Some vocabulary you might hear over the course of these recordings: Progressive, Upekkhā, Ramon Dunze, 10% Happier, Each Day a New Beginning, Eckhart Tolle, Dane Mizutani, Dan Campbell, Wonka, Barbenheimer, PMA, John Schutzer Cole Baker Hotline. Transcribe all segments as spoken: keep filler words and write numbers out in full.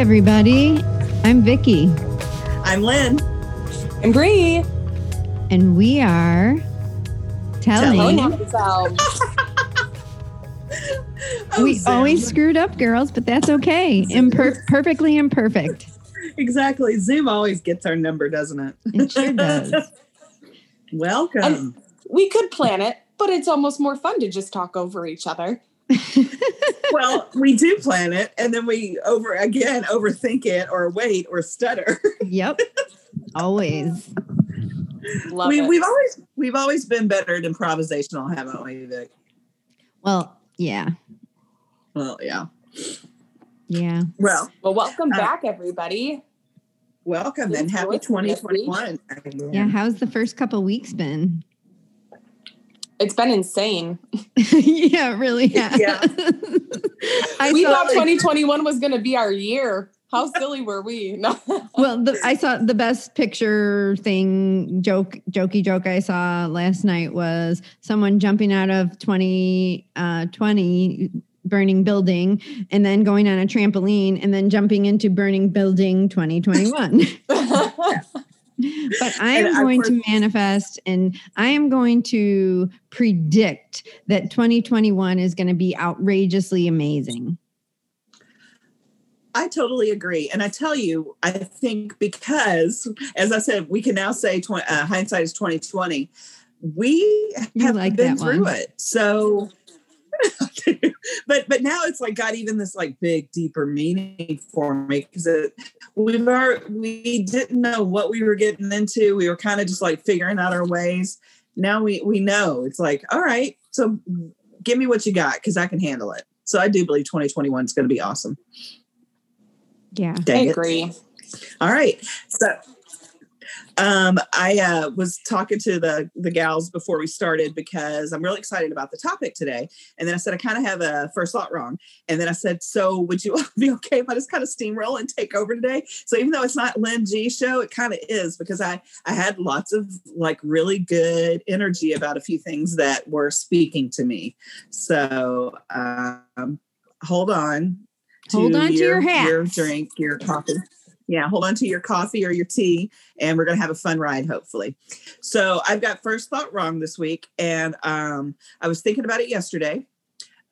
everybody. I'm Vicki. I'm Lynn. I'm Bree. And we are telling ourselves. We sad. Always screwed up, girls, but that's okay. Imper- perfectly imperfect. Exactly. Zoom always gets our number, doesn't it? It sure does. Welcome. Um, we could plan it, but it's almost more fun to just talk over each other. Well, we do plan it, and then we over again overthink it, or wait, or stutter. Yep. Always. Love we, it. We've always we've always been better at improvisational, haven't we, Vic? Well, yeah. Well, yeah. Yeah. Well, well welcome uh, back, everybody. Welcome and happy twenty twenty-one. Yeah, how's the first couple weeks been? It's been insane. Yeah, it really has. Yeah. I we thought twenty twenty-one was going to be our year. How silly were we? No. Well, the, I saw the best picture thing, joke, jokey joke I saw last night was someone jumping out of twenty twenty burning building and then going on a trampoline and then jumping into burning building twenty twenty-one. But I am going to manifest, and I am going to predict that twenty twenty-one is going to be outrageously amazing. I totally agree. And I tell you, I think because, as I said, we can now say tw- uh, hindsight is twenty twenty. We have like been through one. It. So, but but now it's like got even this like big, deeper meaning for me, because we've our, we didn't know what we were getting into. We were kind of just like figuring out our ways. Now we, we know. It's like, all right, so give me what you got, because I can handle it. So I do believe twenty twenty-one is going to be awesome. Yeah, Dang I agree. It. All right. So um, I uh, was talking to the, the gals before we started, because I'm really excited about the topic today. And then I said, I kind of have a first thought wrong. And then I said, so would you all be okay if I just kind of steamroll and take over today? So even though it's not Lynn G's show, it kind of is, because I, I had lots of like really good energy about a few things that were speaking to me. So um, hold on. Hold on your, to your hat, your drink, your coffee. Yeah, hold on to your coffee or your tea, and we're going to have a fun ride, hopefully. So I've got first thought wrong this week, and um, I was thinking about it yesterday.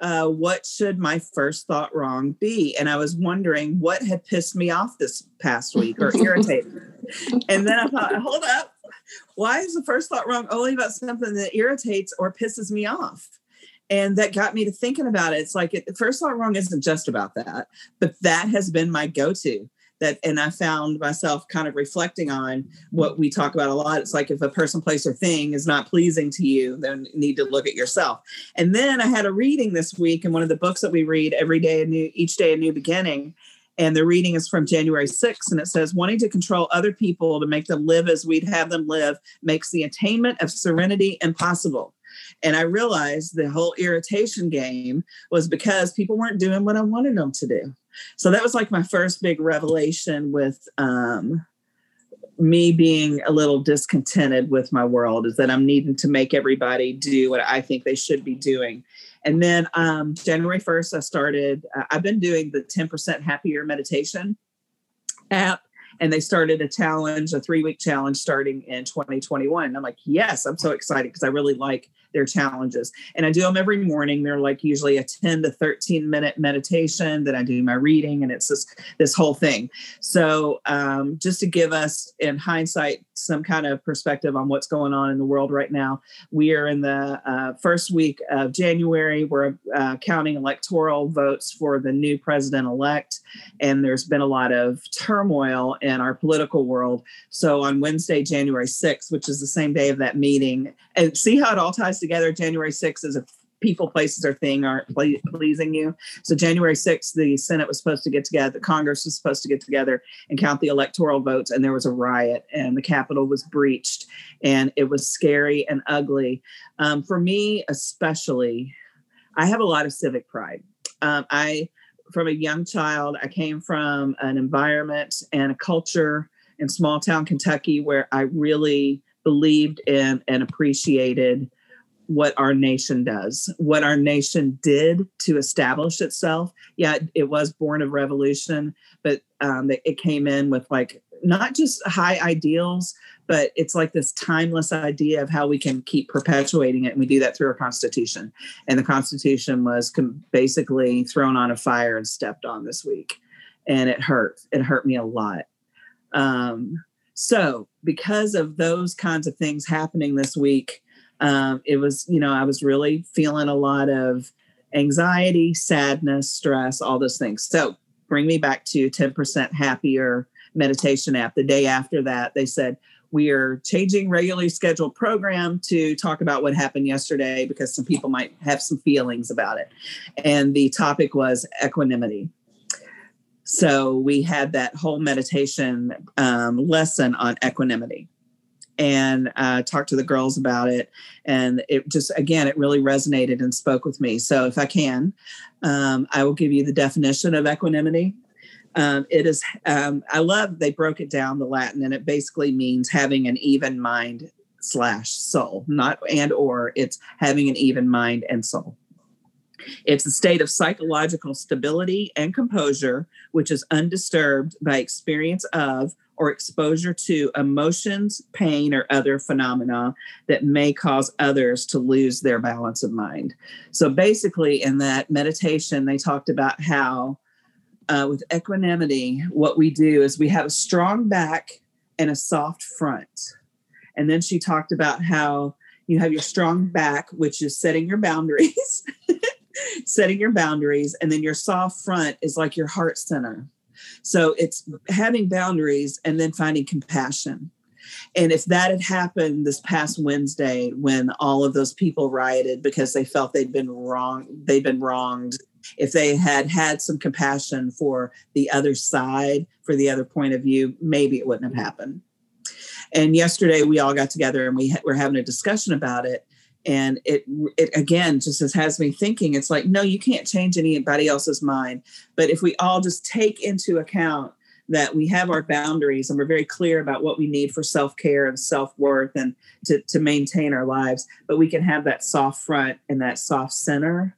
Uh, what should my first thought wrong be? And I was wondering what had pissed me off this past week or irritated me. And then I thought, hold up. Why is the first thought wrong only about something that irritates or pisses me off? And that got me to thinking about it. It's like, it, first thought wrong isn't just about that, but that has been my go-to. That, and I found myself kind of reflecting on what we talk about a lot. It's like, if a person, place, or thing is not pleasing to you, then you need to look at yourself. And then I had a reading this week in one of the books that we read every day, a new, each day a new beginning. And the reading is from January sixth, and it says, wanting to control other people to make them live as we'd have them live makes the attainment of serenity impossible. And I realized the whole irritation game was because people weren't doing what I wanted them to do. So that was like my first big revelation with um, me being a little discontented with my world, is that I'm needing to make everybody do what I think they should be doing. And then um, January first, I started, uh, I've been doing the ten percent Happier meditation app. And they started a challenge, a three-week challenge starting in twenty twenty-one. And I'm like, yes, I'm so excited, because I really like their challenges. And I do them every morning. They're like usually a ten to thirteen minute meditation. Then I do my reading, and it's this, this whole thing. So um, just to give us in hindsight some kind of perspective on what's going on in the world right now, we are in the uh, first week of January. We're uh, counting electoral votes for the new president-elect. And there's been a lot of turmoil in our political world. So on Wednesday, January sixth, which is the same day of that meeting, and see how it all ties together. January sixth is if people, places, or thing aren't pleasing you. So January sixth, the Senate was supposed to get together, the Congress was supposed to get together and count the electoral votes, and there was a riot, and the Capitol was breached, and it was scary and ugly. Um, for me, especially, I have a lot of civic pride. Um, I From a young child, I came from an environment and a culture in small town Kentucky where I really believed in and appreciated what our nation does, what our nation did to establish itself. Yeah, it was born of revolution, but um, it came in with like not just high ideals, but it's like this timeless idea of how we can keep perpetuating it. And we do that through our Constitution. And the Constitution was com- basically thrown on a fire and stepped on this week. And it hurt. It hurt me a lot. Um, so because of those kinds of things happening this week, um, it was, you know, I was really feeling a lot of anxiety, sadness, stress, all those things. So bring me back to ten percent Happier meditation app. The day after that, they said, we are changing regularly scheduled program to talk about what happened yesterday because some people might have some feelings about it. And the topic was equanimity. So we had that whole meditation um, lesson on equanimity and uh, talked to the girls about it. And it just, again, it really resonated and spoke with me. So if I can, um, I will give you the definition of equanimity. Um, it is, um, I love, they broke it down, the Latin, and it basically means having an even mind slash soul, not and or, it's having an even mind and soul. It's a state of psychological stability and composure, which is undisturbed by experience of or exposure to emotions, pain, or other phenomena that may cause others to lose their balance of mind. So basically in that meditation, they talked about how Uh, with equanimity, what we do is we have a strong back and a soft front. And then she talked about how you have your strong back, which is setting your boundaries, setting your boundaries. And then your soft front is like your heart center. So it's having boundaries and then finding compassion. And if that had happened this past Wednesday, when all of those people rioted because they felt they'd been wrong, they'd been wronged, if they had had some compassion for the other side, for the other point of view, maybe it wouldn't have happened. And yesterday we all got together and we ha- were having a discussion about it. And it, it again, just has me thinking, it's like, no, you can't change anybody else's mind. But if we all just take into account that we have our boundaries and we're very clear about what we need for self-care and self-worth and to, to maintain our lives, but we can have that soft front and that soft center,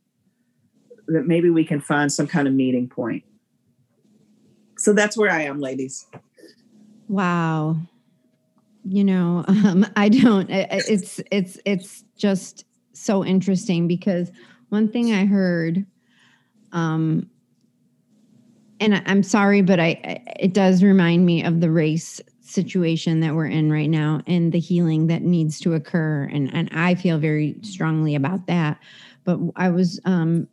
that maybe we can find some kind of meeting point. So that's where I am, ladies. Wow. You know, um, I don't, it's, it's, it's just so interesting because one thing I heard, um, and I, I'm sorry, but I, I, it does remind me of the race situation that we're in right now and the healing that needs to occur. And, and I feel very strongly about that, but I was, um,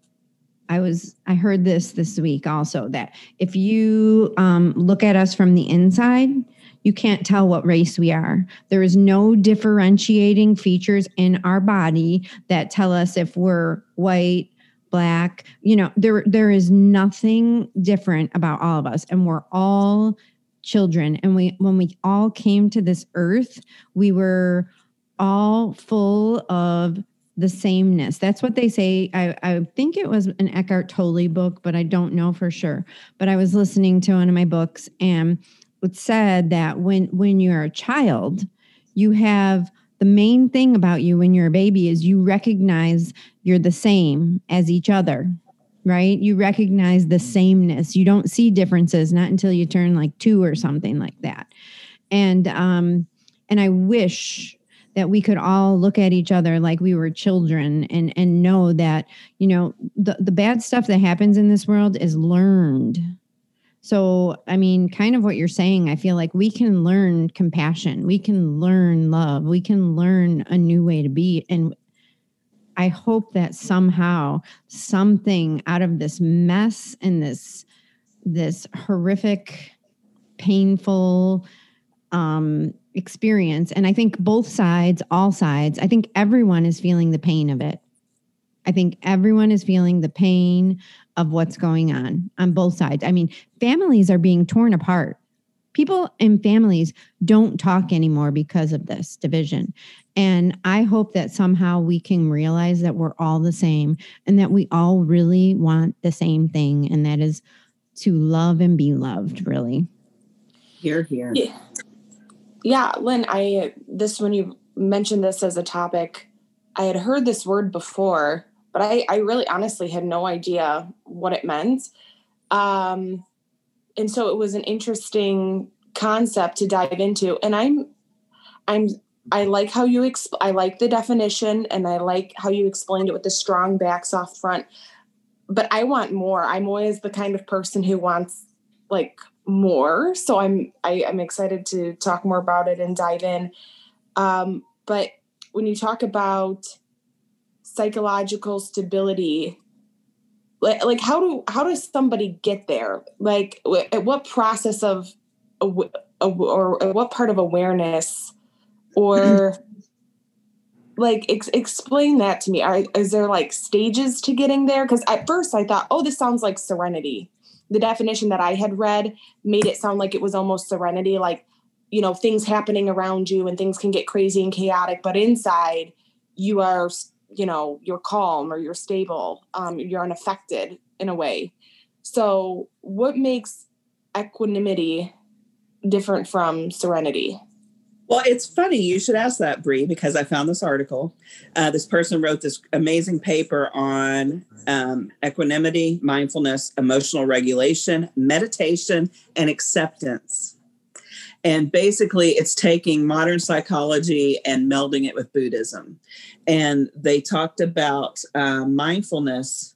I was, I heard this this week also, that if you um, look at us from the inside, you can't tell what race we are. There is no differentiating features in our body that tell us if we're white, black, you know, there, there is nothing different about all of us. And we're all children. And we, when we all came to this earth, we were all full of the sameness. That's what they say. I, I think it was an Eckhart Tolle book, but I don't know for sure. But I was listening to one of my books and it said that when, when you're a child, you have the main thing about you when you're a baby is you recognize you're the same as each other, right? You recognize the sameness. You don't see differences, not until you turn like two or something like that. And, um, and I wish that we could all look at each other like we were children and and know that, you know, the, the bad stuff that happens in this world is learned. So, I mean, kind of what you're saying, I feel like we can learn compassion. We can learn love. We can learn a new way to be. And I hope that somehow something out of this mess and this, this horrific, painful um experience. And I think both sides, all sides, I think everyone is feeling the pain of it. I think everyone is feeling the pain of what's going on on both sides. I mean, families are being torn apart. People and families don't talk anymore because of this division. And I hope that somehow we can realize that we're all the same and that we all really want the same thing. And that is to love and be loved, really. Hear, hear. Yeah. Yeah, Lynn, I, this, when you mentioned this as a topic, I had heard this word before, but I, I really honestly had no idea what it meant. Um, and so it was an interesting concept to dive into. And I'm, I'm, I like how you, exp- I like the definition, and I like how you explained it with the strong back, soft front, but I want more. I'm always the kind of person who wants like more. So I'm, I, I'm excited to talk more about it and dive in. Um, but when you talk about psychological stability, like, like how do, how does somebody get there? Like at what process of, or at what part of awareness or like ex- explain that to me. Are, is there like stages to getting there? Cause at first I thought, oh, this sounds like serenity. The definition that I had read made it sound like it was almost serenity. Like, you know, things happening around you and things can get crazy and chaotic, but inside you are, you know, you're calm or you're stable. Um, you're unaffected in a way. So what makes equanimity different from serenity? Well, it's funny. You should ask that, Bree, because I found this article. Uh, this person wrote this amazing paper on um, equanimity, mindfulness, emotional regulation, meditation, and acceptance. And basically, it's taking modern psychology and melding it with Buddhism. And they talked about uh, mindfulness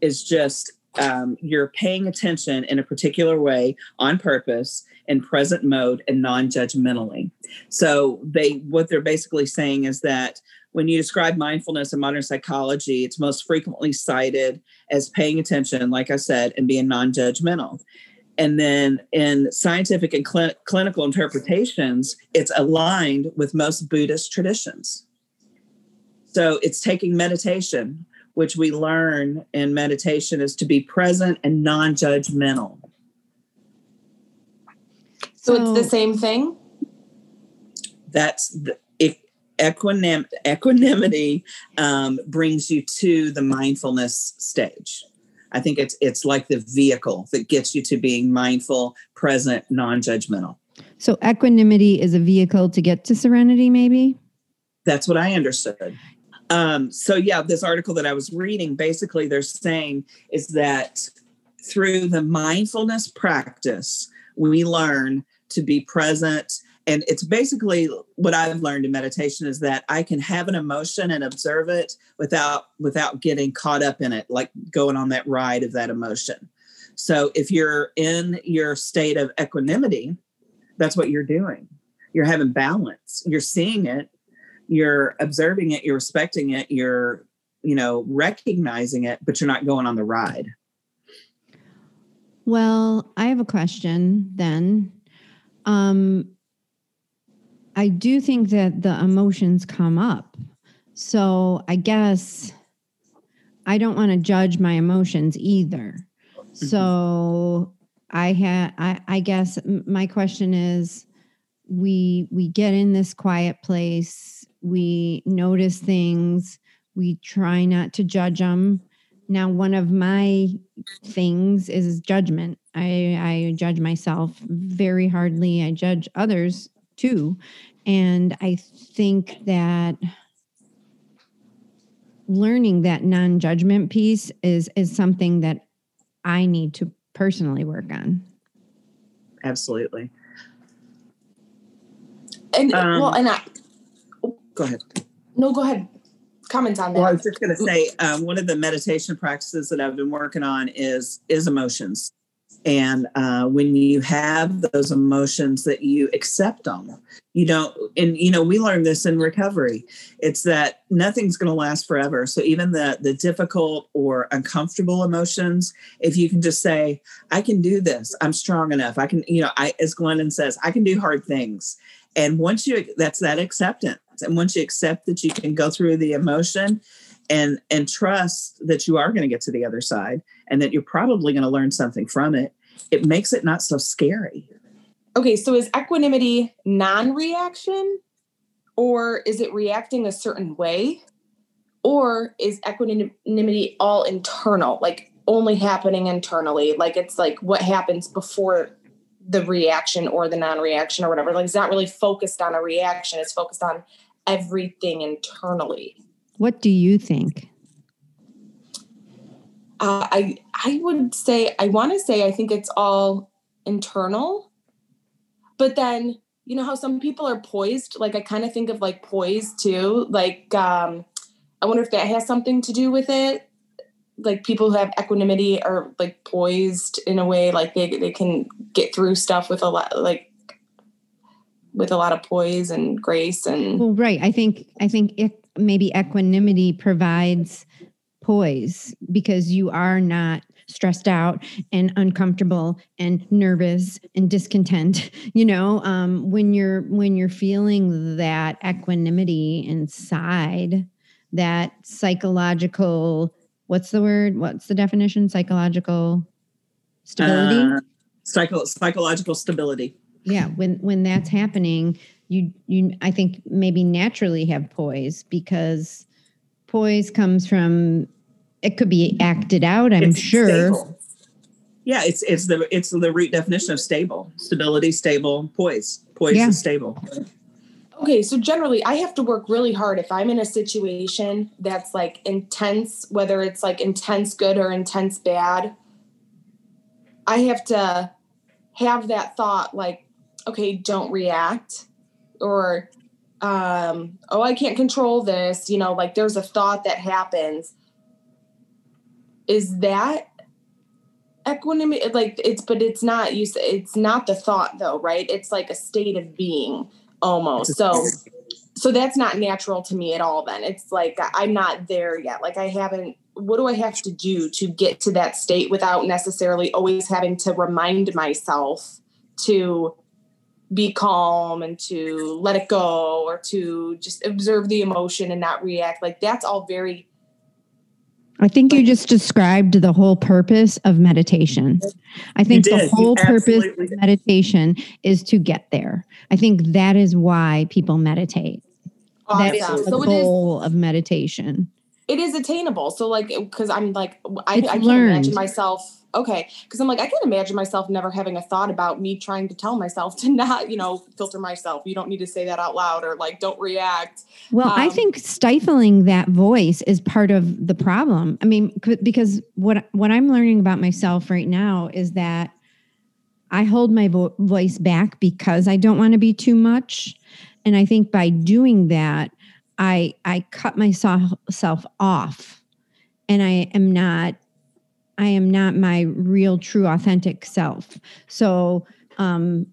is just um, you're paying attention in a particular way on purpose in present mode and non-judgmentally. So they what they're basically saying is that when you describe mindfulness in modern psychology, it's most frequently cited as paying attention, like I said, and being non-judgmental. And then in scientific and cl- clinical interpretations, it's aligned with most Buddhist traditions. So it's taking meditation, which we learn in meditation is to be present and non-judgmental. So it's the same thing? That's the, if equanim- equanimity um, brings you to the mindfulness stage. I think it's it's like the vehicle that gets you to being mindful, present, non-judgmental. So equanimity is a vehicle to get to serenity, maybe? That's what I understood. Um, so yeah, this article that I was reading, basically they're saying is that through the mindfulness practice, we learn to be present. And it's basically what I've learned in meditation is that I can have an emotion and observe it without without getting caught up in it, like going on that ride of that emotion. So if you're in your state of equanimity, that's what you're doing. You're having balance. You're seeing it. You're observing it. You're respecting it. You're, you know, recognizing it, but you're not going on the ride. Well, I have a question then. Um I do think that the emotions come up. So I guess I don't want to judge my emotions either. Mm-hmm. So I had, I, I guess my question is, we, we get in this quiet place, we notice things, we try not to judge them. Now, one of my things is judgment. I, I judge myself very hardly. I judge others too. And I think that learning that non-judgment piece is, is something that I need to personally work on. Absolutely. And um, well, and I go ahead. No, go ahead. Comment on that. Well, I was just going to say um, one of the meditation practices that I've been working on is is emotions. And uh, when you have those emotions that you accept them, you don't, and, you know, we learned this in recovery. It's that nothing's going to last forever. So even the, the difficult or uncomfortable emotions, if you can just say, I can do this, I'm strong enough. I can, you know, I, as Glennon says, I can do hard things. And once you, that's that acceptance. And once you accept that you can go through the emotion and, and trust that you are going to get to the other side and that you're probably going to learn something from it, it makes it not so scary. Okay, so is equanimity non-reaction, or is it reacting a certain way, or is equanimity all internal, like only happening internally? Like it's like what happens before the reaction or the non-reaction or whatever. Like it's not really focused on a reaction. It's focused on everything internally. What do you think? Uh, I I would say, I want to say, I think it's all internal. But then, you know how some people are poised? Like, I kind of think of like poise too. Like, um, I wonder if that has something to do with it. Like people who have equanimity are like poised in a way, like they, they can get through stuff with a lot, like with a lot of poise and grace and. Well, right. I think, I think if maybe equanimity provides poise because you are not stressed out and uncomfortable and nervous and discontent, you know, um, when you're, when you're feeling that equanimity inside, that psychological, what's the word? What's the definition? Psychological stability? Uh, psycho- psychological stability. Yeah. When, when that's happening, you, you, I think maybe naturally have poise because poise comes from, it could be acted out. I'm it's sure. Stable. Yeah. It's, it's the, it's the root definition of stable, stability, stable, poise, poise yeah. is stable. Okay, so generally I have to work really hard if I'm in a situation that's like intense, whether it's like intense good or intense bad. I have to have that thought like, okay, don't react or, um, oh, I can't control this. You know, like there's a thought that happens. Is that equanimity? Like it's, but it's not, you say, it's not the thought though, right? It's like a state of being. Almost. So, so that's not natural to me at all. Then it's like, I'm not there yet. Like I haven't, what do I have to do to get to that state without necessarily always having to remind myself to be calm and to let it go or to just observe the emotion and not react? Like that's all very. I think you just described the whole purpose of meditation. I think the whole purpose of meditation is to get there. I think that is why people meditate. Awesome. That is the so goal is, of meditation. It is attainable. So like, because I'm like, I, I can't learned. imagine myself. Okay. Because I'm like, I can't imagine myself never having a thought about me trying to tell myself to not, you know, filter myself. You don't need to say that out loud or like, don't react. Well, um, I think stifling that voice is part of the problem. I mean, c- because what, what I'm learning about myself right now is that I hold my vo- voice back because I don't want to be too much. And I think by doing that, I, I cut myself off and I am not, I am not my real, true, authentic self. So um,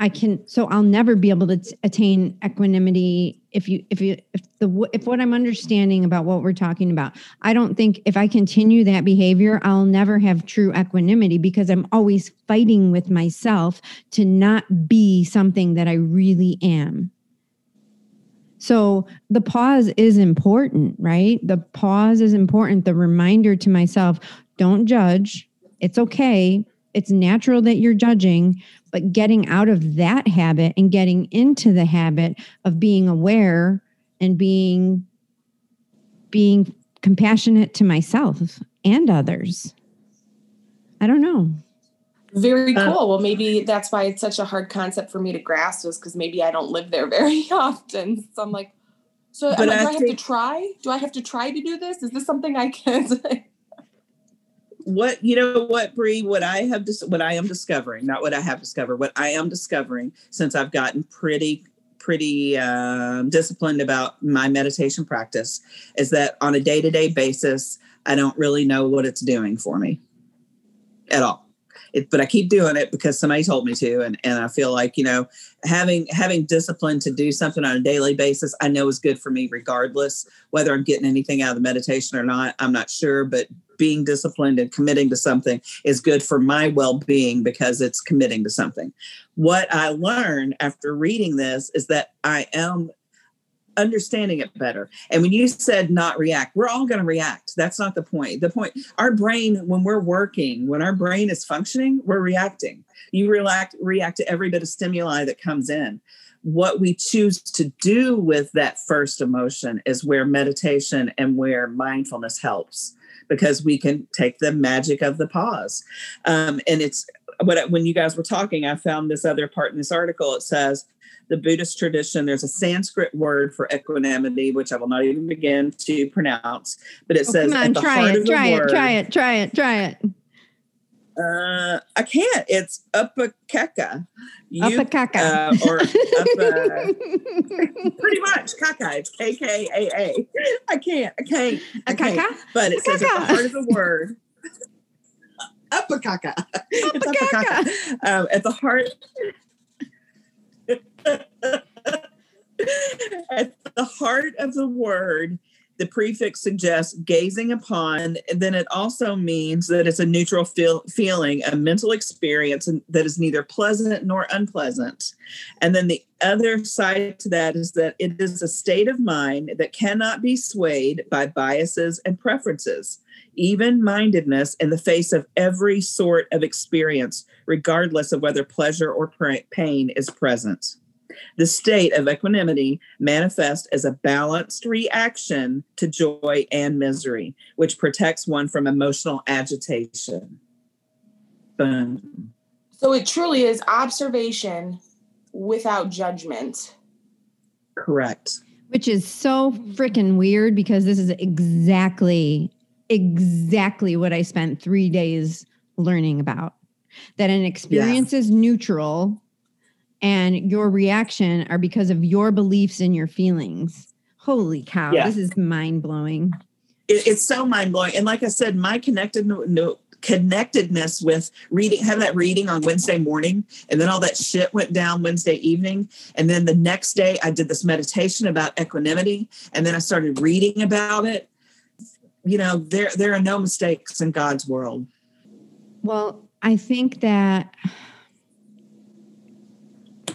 I can. So I'll never be able to t- attain equanimity if you, if you, if the, if what I'm understanding about what we're talking about. I don't think if I continue that behavior, I'll never have true equanimity because I'm always fighting with myself to not be something that I really am. So the pause is important, right? The pause is important. The reminder to myself, don't judge. It's okay. It's natural that you're judging, but getting out of that habit and getting into the habit of being aware and being, being compassionate to myself and others. I don't know. Very cool. Well, maybe that's why it's such a hard concept for me to grasp is because maybe I don't live there very often. So I'm like, so like, do I have to try? Do I have to try to do this? Is this something I can say? What, you know what, Bree, what I have, dis- what I am discovering, not what I have discovered, what I am discovering since I've gotten pretty, pretty um, disciplined about my meditation practice is that on a day-to-day basis, I don't really know what it's doing for me at all. It, but I keep doing it because somebody told me to. And, and I feel like, you know, having having discipline to do something on a daily basis, I know is good for me regardless, whether I'm getting anything out of the meditation or not, I'm not sure. But being disciplined and committing to something is good for my well-being because it's committing to something. What I learned after reading this is that I am understanding it better. And when you said not react, we're all going to react. That's not the point. The point, our brain, when we're working, when our brain is functioning, we're reacting. You react, react to every bit of stimuli that comes in. What we choose to do with that first emotion is where meditation and where mindfulness helps because we can take the magic of the pause. Um, and it's what, when you guys were talking, I found this other part in this article. It says the Buddhist tradition, there's a Sanskrit word for equanimity, which I will not even begin to pronounce, but it oh, says, come on, try it, try it, word, try it, try it, try it. Uh, I can't, it's Upekkhā. Upekkhā. Uh, or upa, pretty much, kaka, it's K K A A. I can't, I can't, I can't. But it says at the heart of the word, Upekkhā. It's Upekkhā. Um, at the heart, at the heart of the word, the prefix suggests gazing upon, and then it also means that it's a neutral feel, feeling, a mental experience that is neither pleasant nor unpleasant. And then the other side to that is that it is a state of mind that cannot be swayed by biases and preferences, even-mindedness in the face of every sort of experience, regardless of whether pleasure or pain is present. The state of equanimity manifests as a balanced reaction to joy and misery, which protects one from emotional agitation. Boom. So it truly is observation without judgment. Correct. Which is so freaking weird, because this is exactly, exactly what I spent three days learning about. That an experience yeah. is neutral, and your reaction are because of your beliefs and your feelings. Holy cow, yeah. This is mind-blowing. It, it's so mind-blowing. And like I said, my connected, no, connectedness with reading, having that reading on Wednesday morning, and then all that shit went down Wednesday evening. And then the next day I did this meditation about equanimity, and then I started reading about it. You know, there there are no mistakes in God's world. Well, I think that...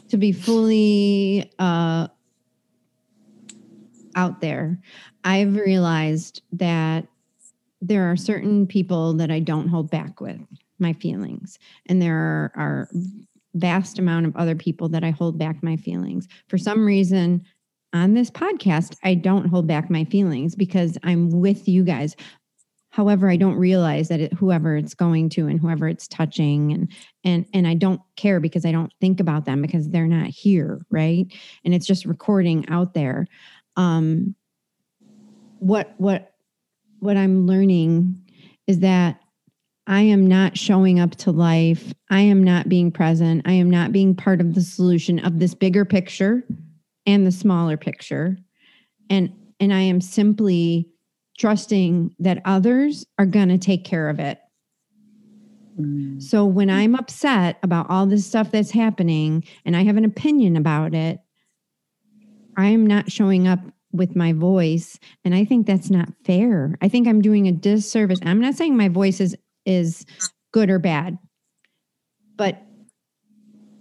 to be fully uh, out there, I've realized that there are certain people that I don't hold back with my feelings. And there are, are vast amount of other people that I hold back my feelings. For some reason, on this podcast, I don't hold back my feelings because I'm with you guys. However, I don't realize that it, whoever it's going to and whoever it's touching, and and and I don't care because I don't think about them because they're not here, right? And it's just recording out there. Um, what what what I'm learning is that I am not showing up to life. I am not being present. I am not being part of the solution of this bigger picture and the smaller picture, and and I am simply trusting that others are going to take care of it. Mm. So when I'm upset about all this stuff that's happening and I have an opinion about it, I am not showing up with my voice. And I think that's not fair. I think I'm doing a disservice. I'm not saying my voice is, is good or bad, but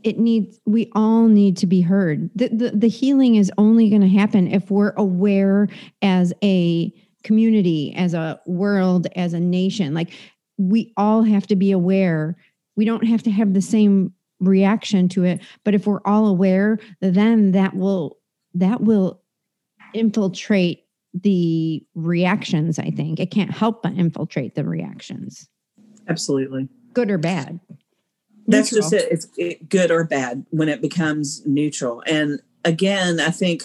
it needs, we all need to be heard. The, the, the healing is only going to happen if we're aware as a community, as a world, as a nation. Like, we all have to be aware. We don't have to have the same reaction to it, but if we're all aware, then that will that will infiltrate the reactions. I think it can't help but infiltrate the reactions. Absolutely, good or bad. That's neutral. Just it. It's it, good or bad when it becomes neutral. And again, I think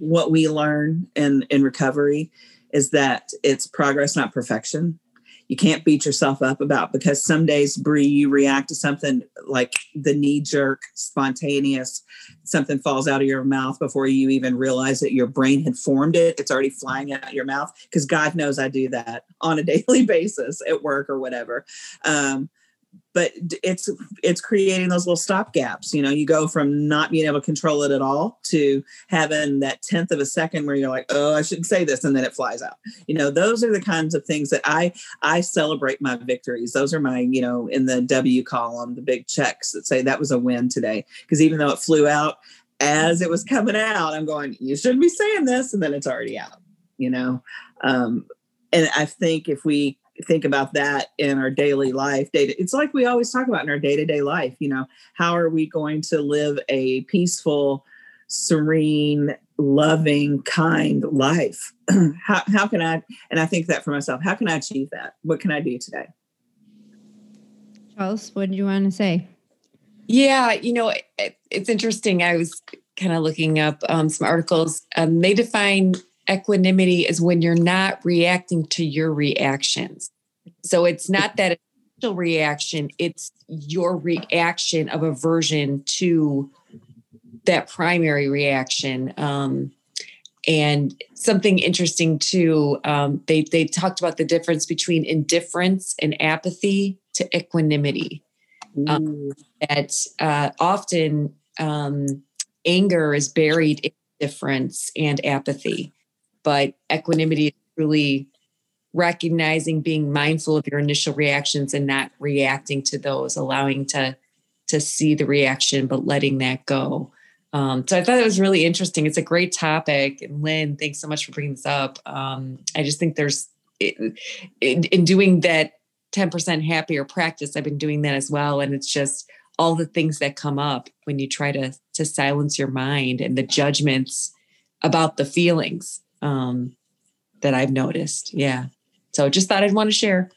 what we learn in, in recovery is that it's progress, not perfection. You can't beat yourself up about, because some days, Bree, you react to something like the knee jerk, spontaneous, something falls out of your mouth before you even realize that your brain had formed it. It's already flying out your mouth, because God knows I do that on a daily basis at work or whatever. Um, but it's it's creating those little stop gaps. You know, you go from not being able to control it at all to having that tenth of a second where you're like, oh, I shouldn't say this, and then it flies out. You know, those are the kinds of things that I I celebrate my victories. Those are my, you know, in the W column, the big checks that say that was a win today. Because even though it flew out, as it was coming out, I'm going, you shouldn't be saying this, and then it's already out, you know. Um, and I think if we think about that in our daily life, day it's like we always talk about in our day-to-day life, you know, how are we going to live a peaceful, serene, loving, kind life? how, how can I, and I think that for myself, how can I achieve that? What can I do today? else would you want to say? Yeah, you know, it, it's interesting. I was kind of looking up um, some articles. Um, they define equanimity as when you're not reacting to your reactions. So it's not that initial reaction, it's your reaction of aversion to that primary reaction. Um, and something interesting too, um, they, they talked about the difference between indifference and apathy to equanimity. Um, that uh, often um, anger is buried in indifference and apathy, but equanimity is really recognizing, being mindful of your initial reactions and not reacting to those, allowing to to see the reaction, but letting that go. Um, so I thought it was really interesting. It's a great topic. And Lynn, thanks so much for bringing this up. Um, I just think there's, in, in, in doing that ten percent happier practice, I've been doing that as well. And it's just all the things that come up when you try to, to silence your mind and the judgments about the feelings um, that I've noticed. Yeah. So just thought I'd want to share.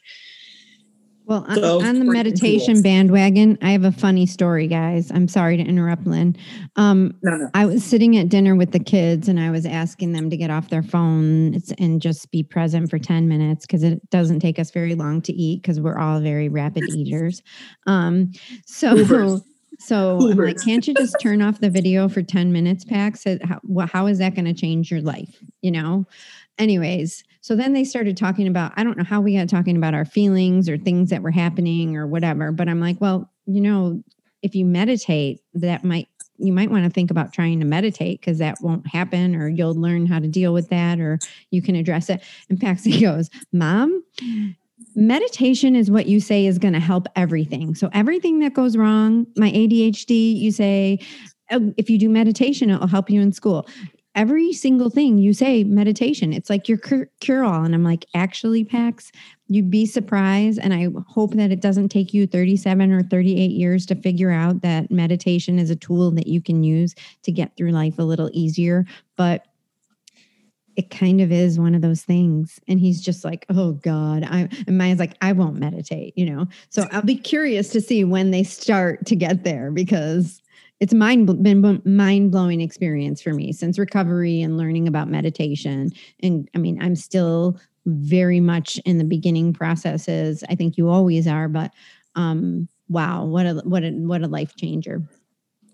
Well, on, so, on the meditation bandwagon, I have a funny story, guys. I'm sorry to interrupt, Lynn. Um, no, no. I was sitting at dinner with the kids and I was asking them to get off their phones and just be present for ten minutes because it doesn't take us very long to eat because we're all very rapid eaters. Um, so... Ubers. So I'm like, can't you just turn off the video for ten minutes, Pax? How, well, how is that going to change your life? You know? Anyways, so then they started talking about, I don't know how we got talking about our feelings or things that were happening or whatever. But I'm like, well, you know, if you meditate, that might, you might want to think about trying to meditate because that won't happen or you'll learn how to deal with that or you can address it. And Paxi goes, Mom, meditation is what you say is going to help everything. So everything that goes wrong, my A D H D, you say, oh, if you do meditation, it'll help you in school. Every single thing you say meditation, it's like your cure-all. And I'm like, actually, Pax, you'd be surprised. And I hope that it doesn't take you thirty-seven or thirty-eight years to figure out that meditation is a tool that you can use to get through life a little easier. But it kind of is one of those things. And he's just like, oh God, I, and Maya's like, I won't meditate, you know? So I'll be curious to see when they start to get there because it's mind been mind blowing experience for me since recovery and learning about meditation. And I mean, I'm still very much in the beginning processes. I think you always are, but um, wow, what a, what a, what a life changer.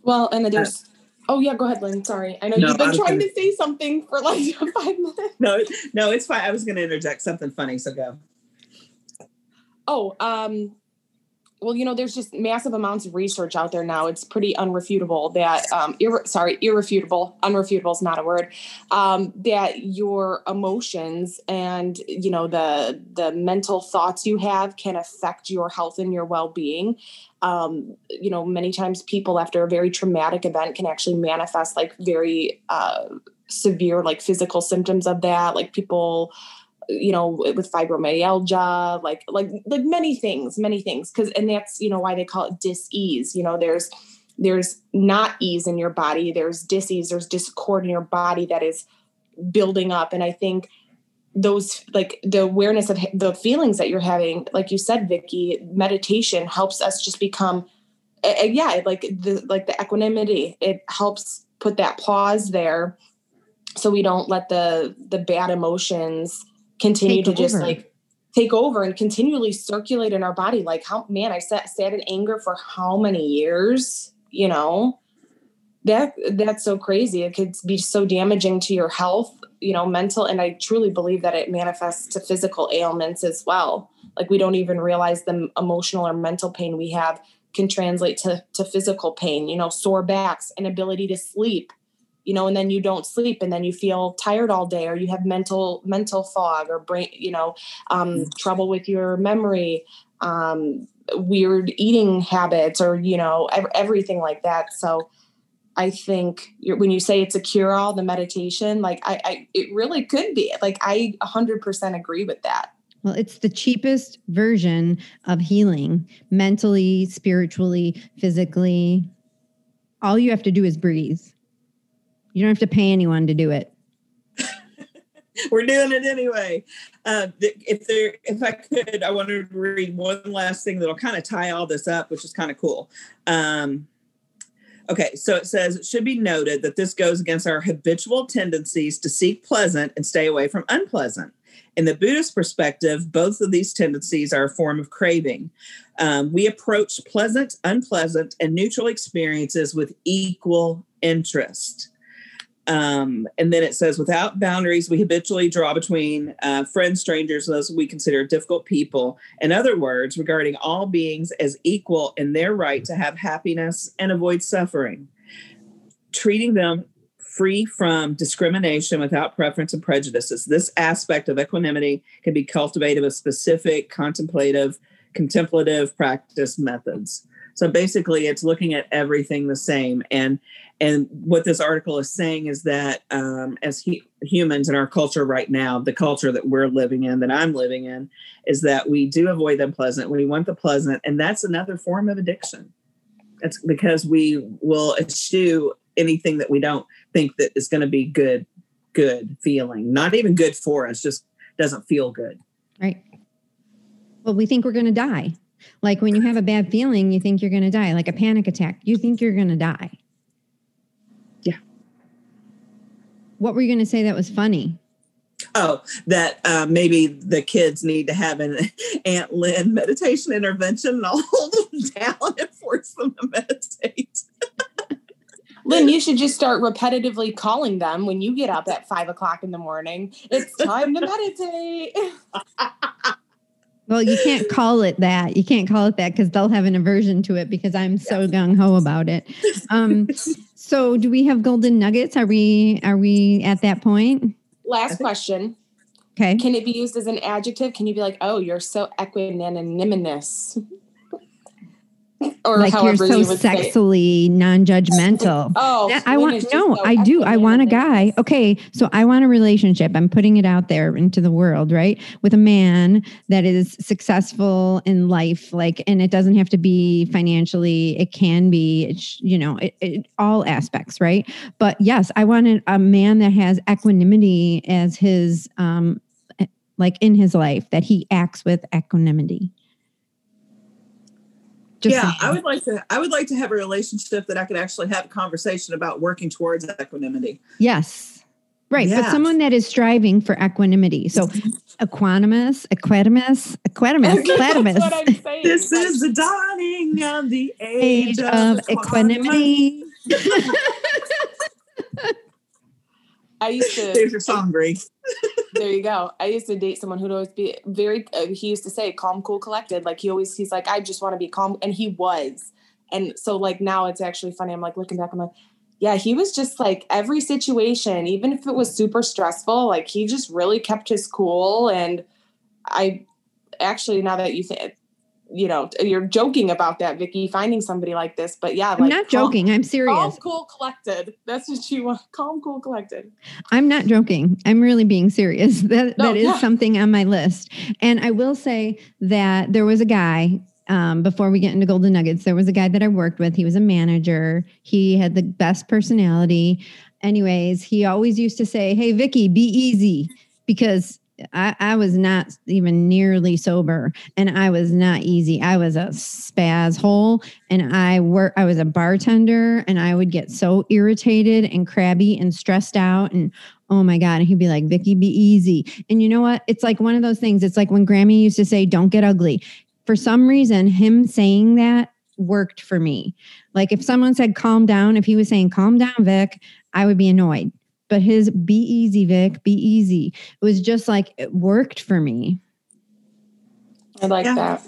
Well, and then there's, oh, yeah, go ahead, Lynn. Sorry. I know no, you've been trying gonna... to say something for like five minutes. No, no, it's fine. I was going to interject something funny, so go. Oh, um, well, you know, there's just massive amounts of research out there now. It's pretty unrefutable that, um, ir- sorry, irrefutable, unrefutable is not a word, um, that your emotions and, you know, the the mental thoughts you have can affect your health and your well-being. Um, you know, many times people after a very traumatic event can actually manifest like very uh, severe, like physical symptoms of that. Like people, you know, with fibromyalgia, like, like, like many things, many things. Cause, and that's, you know, why they call it dis-ease. You know, there's, there's not ease in your body. There's dis-ease, there's discord in your body that is building up. And I think those, like the awareness of the feelings that you're having, like you said, Vicky, meditation helps us just become, uh, yeah, like the, like the equanimity, it helps put that pause there. So we don't let the, the bad emotions continue to just like take over and continually circulate in our body. Like how, man, I sat, sat in anger for how many years, you know, that that's so crazy. It could be so damaging to your health, you know, mental. And I truly believe that it manifests to physical ailments as well. Like we don't even realize the emotional or mental pain we have can translate to, to physical pain, you know, sore backs, inability to sleep, you know, and then you don't sleep and then you feel tired all day or you have mental, mental fog or brain, you know, um, trouble with your memory, um, weird eating habits or, you know, ev- everything like that. So I think you're, when you say it's a cure-all, the meditation, like I, I, it really could be. Like I one hundred percent agree with that. Well, it's the cheapest version of healing, mentally, spiritually, physically. All you have to do is breathe. You don't have to pay anyone to do it. We're doing it anyway. Uh, if there, if I could, I wanted to read one last thing that'll kind of tie all this up, which is kind of cool. Um, okay, so it says, it should be noted that this goes against our habitual tendencies to seek pleasant and stay away from unpleasant. In the Buddhist perspective, both of these tendencies are a form of craving. Um, we approach pleasant, unpleasant, and neutral experiences with equal interest. Um, and then it says, without boundaries, we habitually draw between uh, friends, strangers, those we consider difficult people. In other words, regarding all beings as equal in their right to have happiness and avoid suffering, treating them free from discrimination without preference and prejudices. This aspect of equanimity can be cultivated with specific, contemplative, contemplative practice methods. So basically, it's looking at everything the same. And and what this article is saying is that um, as he, humans in our culture right now, the culture that we're living in, that I'm living in, is that we do avoid the pleasant. We want the pleasant. And that's another form of addiction. It's because we will eschew anything that we don't think that is going to be good, good feeling. Not even good for us, just doesn't feel good. Right. Well, we think we're going to die. Like when you have a bad feeling, you think you're going to die. Like a panic attack, you think you're going to die. Yeah. What were you going to say that was funny? Oh, that uh, maybe the kids need to have an Aunt Lynn meditation intervention and I'll hold them down and force them to meditate. Lynn, you should just start repetitively calling them when you get up at five o'clock in the morning. It's time to meditate. Well, you can't call it that. You can't call it that because they'll have an aversion to it because I'm so gung-ho about it. Um, so do we have golden nuggets? Are we are we at that point? Last question. Okay. Can it be used as an adjective? Can you be like, oh, you're so equanimous? Or like you're so you sexually non-judgmental. Oh, that, I want no, so I do. I want a guy. Okay, so I want a relationship. I'm putting it out there into the world, right? With a man that is successful in life, like, and it doesn't have to be financially. It can be, it's, you know, it, it, all aspects, right? But yes, I wanted a man that has equanimity as his, um, like in his life, that he acts with equanimity. Just yeah, saying. I would like to I would like to have a relationship that I could actually have a conversation about working towards equanimity. Yes. Right. Yeah. But someone that is striving for equanimity. So equanimous, equanimous, equanimous, equanimous. That's what I'm saying. This That's is the dawning of the age, age of, of equanimity. I used to There's your song, Bree. There you go. I used to date someone who'd always be very, uh, he used to say calm, cool, collected. Like he always, he's like, I just want to be calm. And he was. And so like now it's actually funny. I'm like looking back, I'm like, yeah, he was just like every situation, even if it was super stressful, like he just really kept his cool. And I actually, now that you think, you know, you're joking about that, Vicky, finding somebody like this, but yeah. Like I'm not calm, joking. I'm serious. Calm, cool, collected. That's what you want. Calm, cool, collected. I'm not joking. I'm really being serious. That no, That is yeah. something on my list. And I will say that there was a guy, um, before we get into golden nuggets, there was a guy that I worked with. He was a manager. He had the best personality. Anyways, he always used to say, hey, Vicky, be easy, because I, I was not even nearly sober and I was not easy. I was a spaz hole and I were, I was a bartender and I would get so irritated and crabby and stressed out and oh my God. And he'd be like, Vicky, be easy. And you know what? It's like one of those things. It's like when Grammy used to say, don't get ugly. For some reason, him saying that worked for me. Like if someone said, calm down, if he was saying, calm down, Vic, I would be annoyed. But his be easy, Vic, be easy. It was just like, it worked for me. I like yeah. that.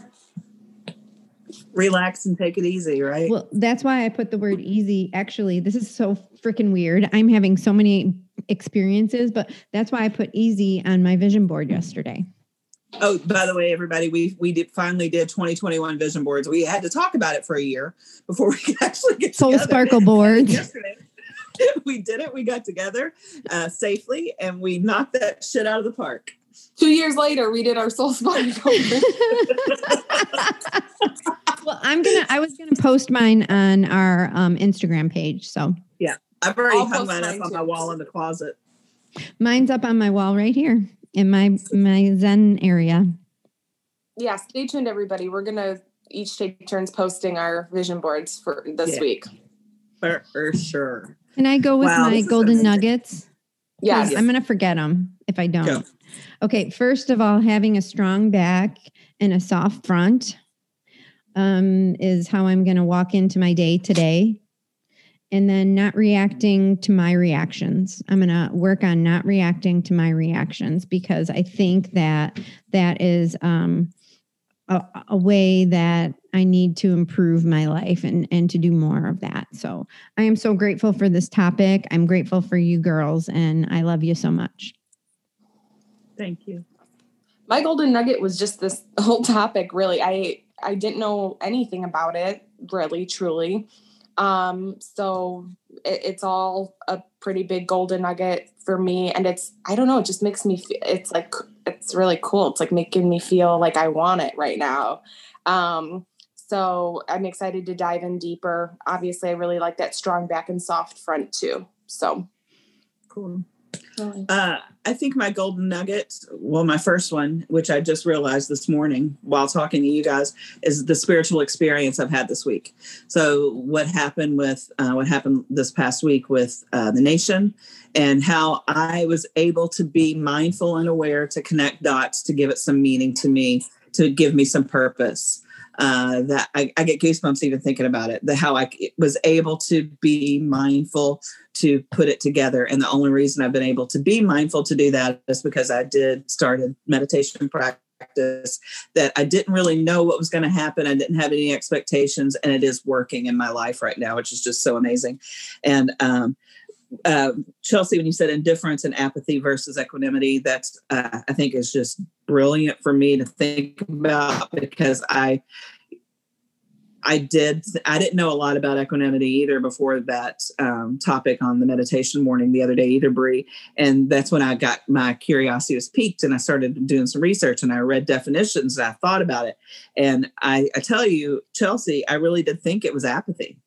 Relax and take it easy, right? Well, that's why I put the word easy. Actually, this is so freaking weird. I'm having so many experiences, but that's why I put easy on my vision board yesterday. Oh, by the way, everybody, we we did finally did twenty twenty-one vision boards. We had to talk about it for a year before we could actually get Soul together. Sparkle boards. Yesterday. We did it. We got together uh, safely and we knocked that shit out of the park. Two years later, we did our soul spine. Well, I'm going to, I was going to post mine on our um, Instagram page. So yeah, I've already I'll hung mine up too. On my wall in the closet. Mine's up on my wall right here in my my Zen area. Yeah, stay tuned, everybody. We're going to each take turns posting our vision boards for this yeah. week. For, for sure. Can I go with wow, my golden nuggets? Yes. yes. I'm going to forget them if I don't. Go. Okay, first of all, having a strong back and a soft front um, is how I'm going to walk into my day today. And then not reacting to my reactions. I'm going to work on not reacting to my reactions because I think that that is um, a, a way that I need to improve my life and, and to do more of that. So I am so grateful for this topic. I'm grateful for you girls, and I love you so much. Thank you. My golden nugget was just this whole topic, really. I, I didn't know anything about it, really, truly. Um, so it, it's all a pretty big golden nugget for me. And it's, I don't know, it just makes me, feel, it's like, it's really cool. It's like making me feel like I want it right now. Um, so I'm excited to dive in deeper. Obviously I really like that strong back and soft front too. So cool. Uh, I think my golden nugget, well, my first one, which I just realized this morning while talking to you guys, is the spiritual experience I've had this week. So what happened with uh, what happened this past week with uh, the nation and how I was able to be mindful and aware to connect dots, to give it some meaning to me, to give me some purpose. Uh, that I, I get goosebumps even thinking about it, the how I was able to be mindful to put it together. And the only reason I've been able to be mindful to do that is because I did start a meditation practice that I didn't really know what was going to happen. I didn't have any expectations, and it is working in my life right now, which is just so amazing. And um, uh, Chelsea, when you said indifference and apathy versus equanimity, that's uh, I think is just brilliant for me to think about, because I, I did, I didn't know a lot about equanimity either before that um, topic on the meditation morning the other day, either, Bree. And that's when I got, my curiosity was piqued and I started doing some research and I read definitions and I thought about it. And I, I tell you, Chelsea, I really did think it was apathy.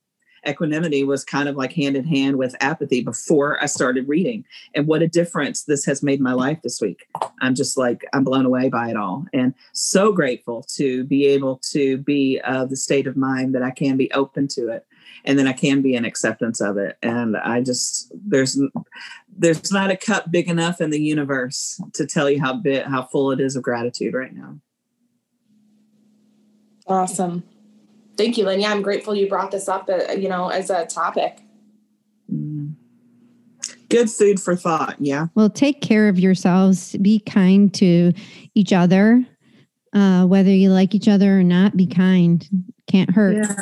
Equanimity was kind of like hand in hand with apathy before I started reading. And what a difference this has made my life this week. I'm just like, I'm blown away by it all. And so grateful to be able to be of the state of mind that I can be open to it. And then I can be in acceptance of it. And I just, there's, there's not a cup big enough in the universe to tell you how big, how full it is of gratitude right now. Awesome. Thank you, Lynn. Yeah, I'm grateful you brought this up, uh, you know, as a topic. Mm. Good food for thought, yeah. Well, take care of yourselves. Be kind to each other. Uh, whether you like each other or not, be kind. Can't hurt. Yeah.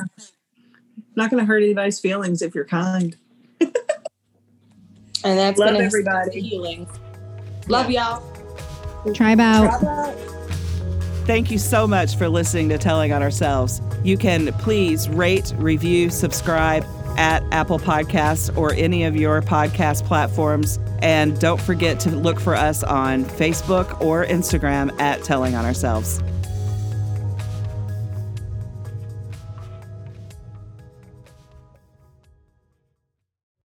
Not going to hurt anybody's feelings if you're kind. And that's love everybody. Healing. Love yeah. y'all. Tribe out. Tribe out. Thank you so much for listening to Telling on Ourselves. You can please rate, review, subscribe at Apple Podcasts or any of your podcast platforms. And don't forget to look for us on Facebook or Instagram at Telling on Ourselves.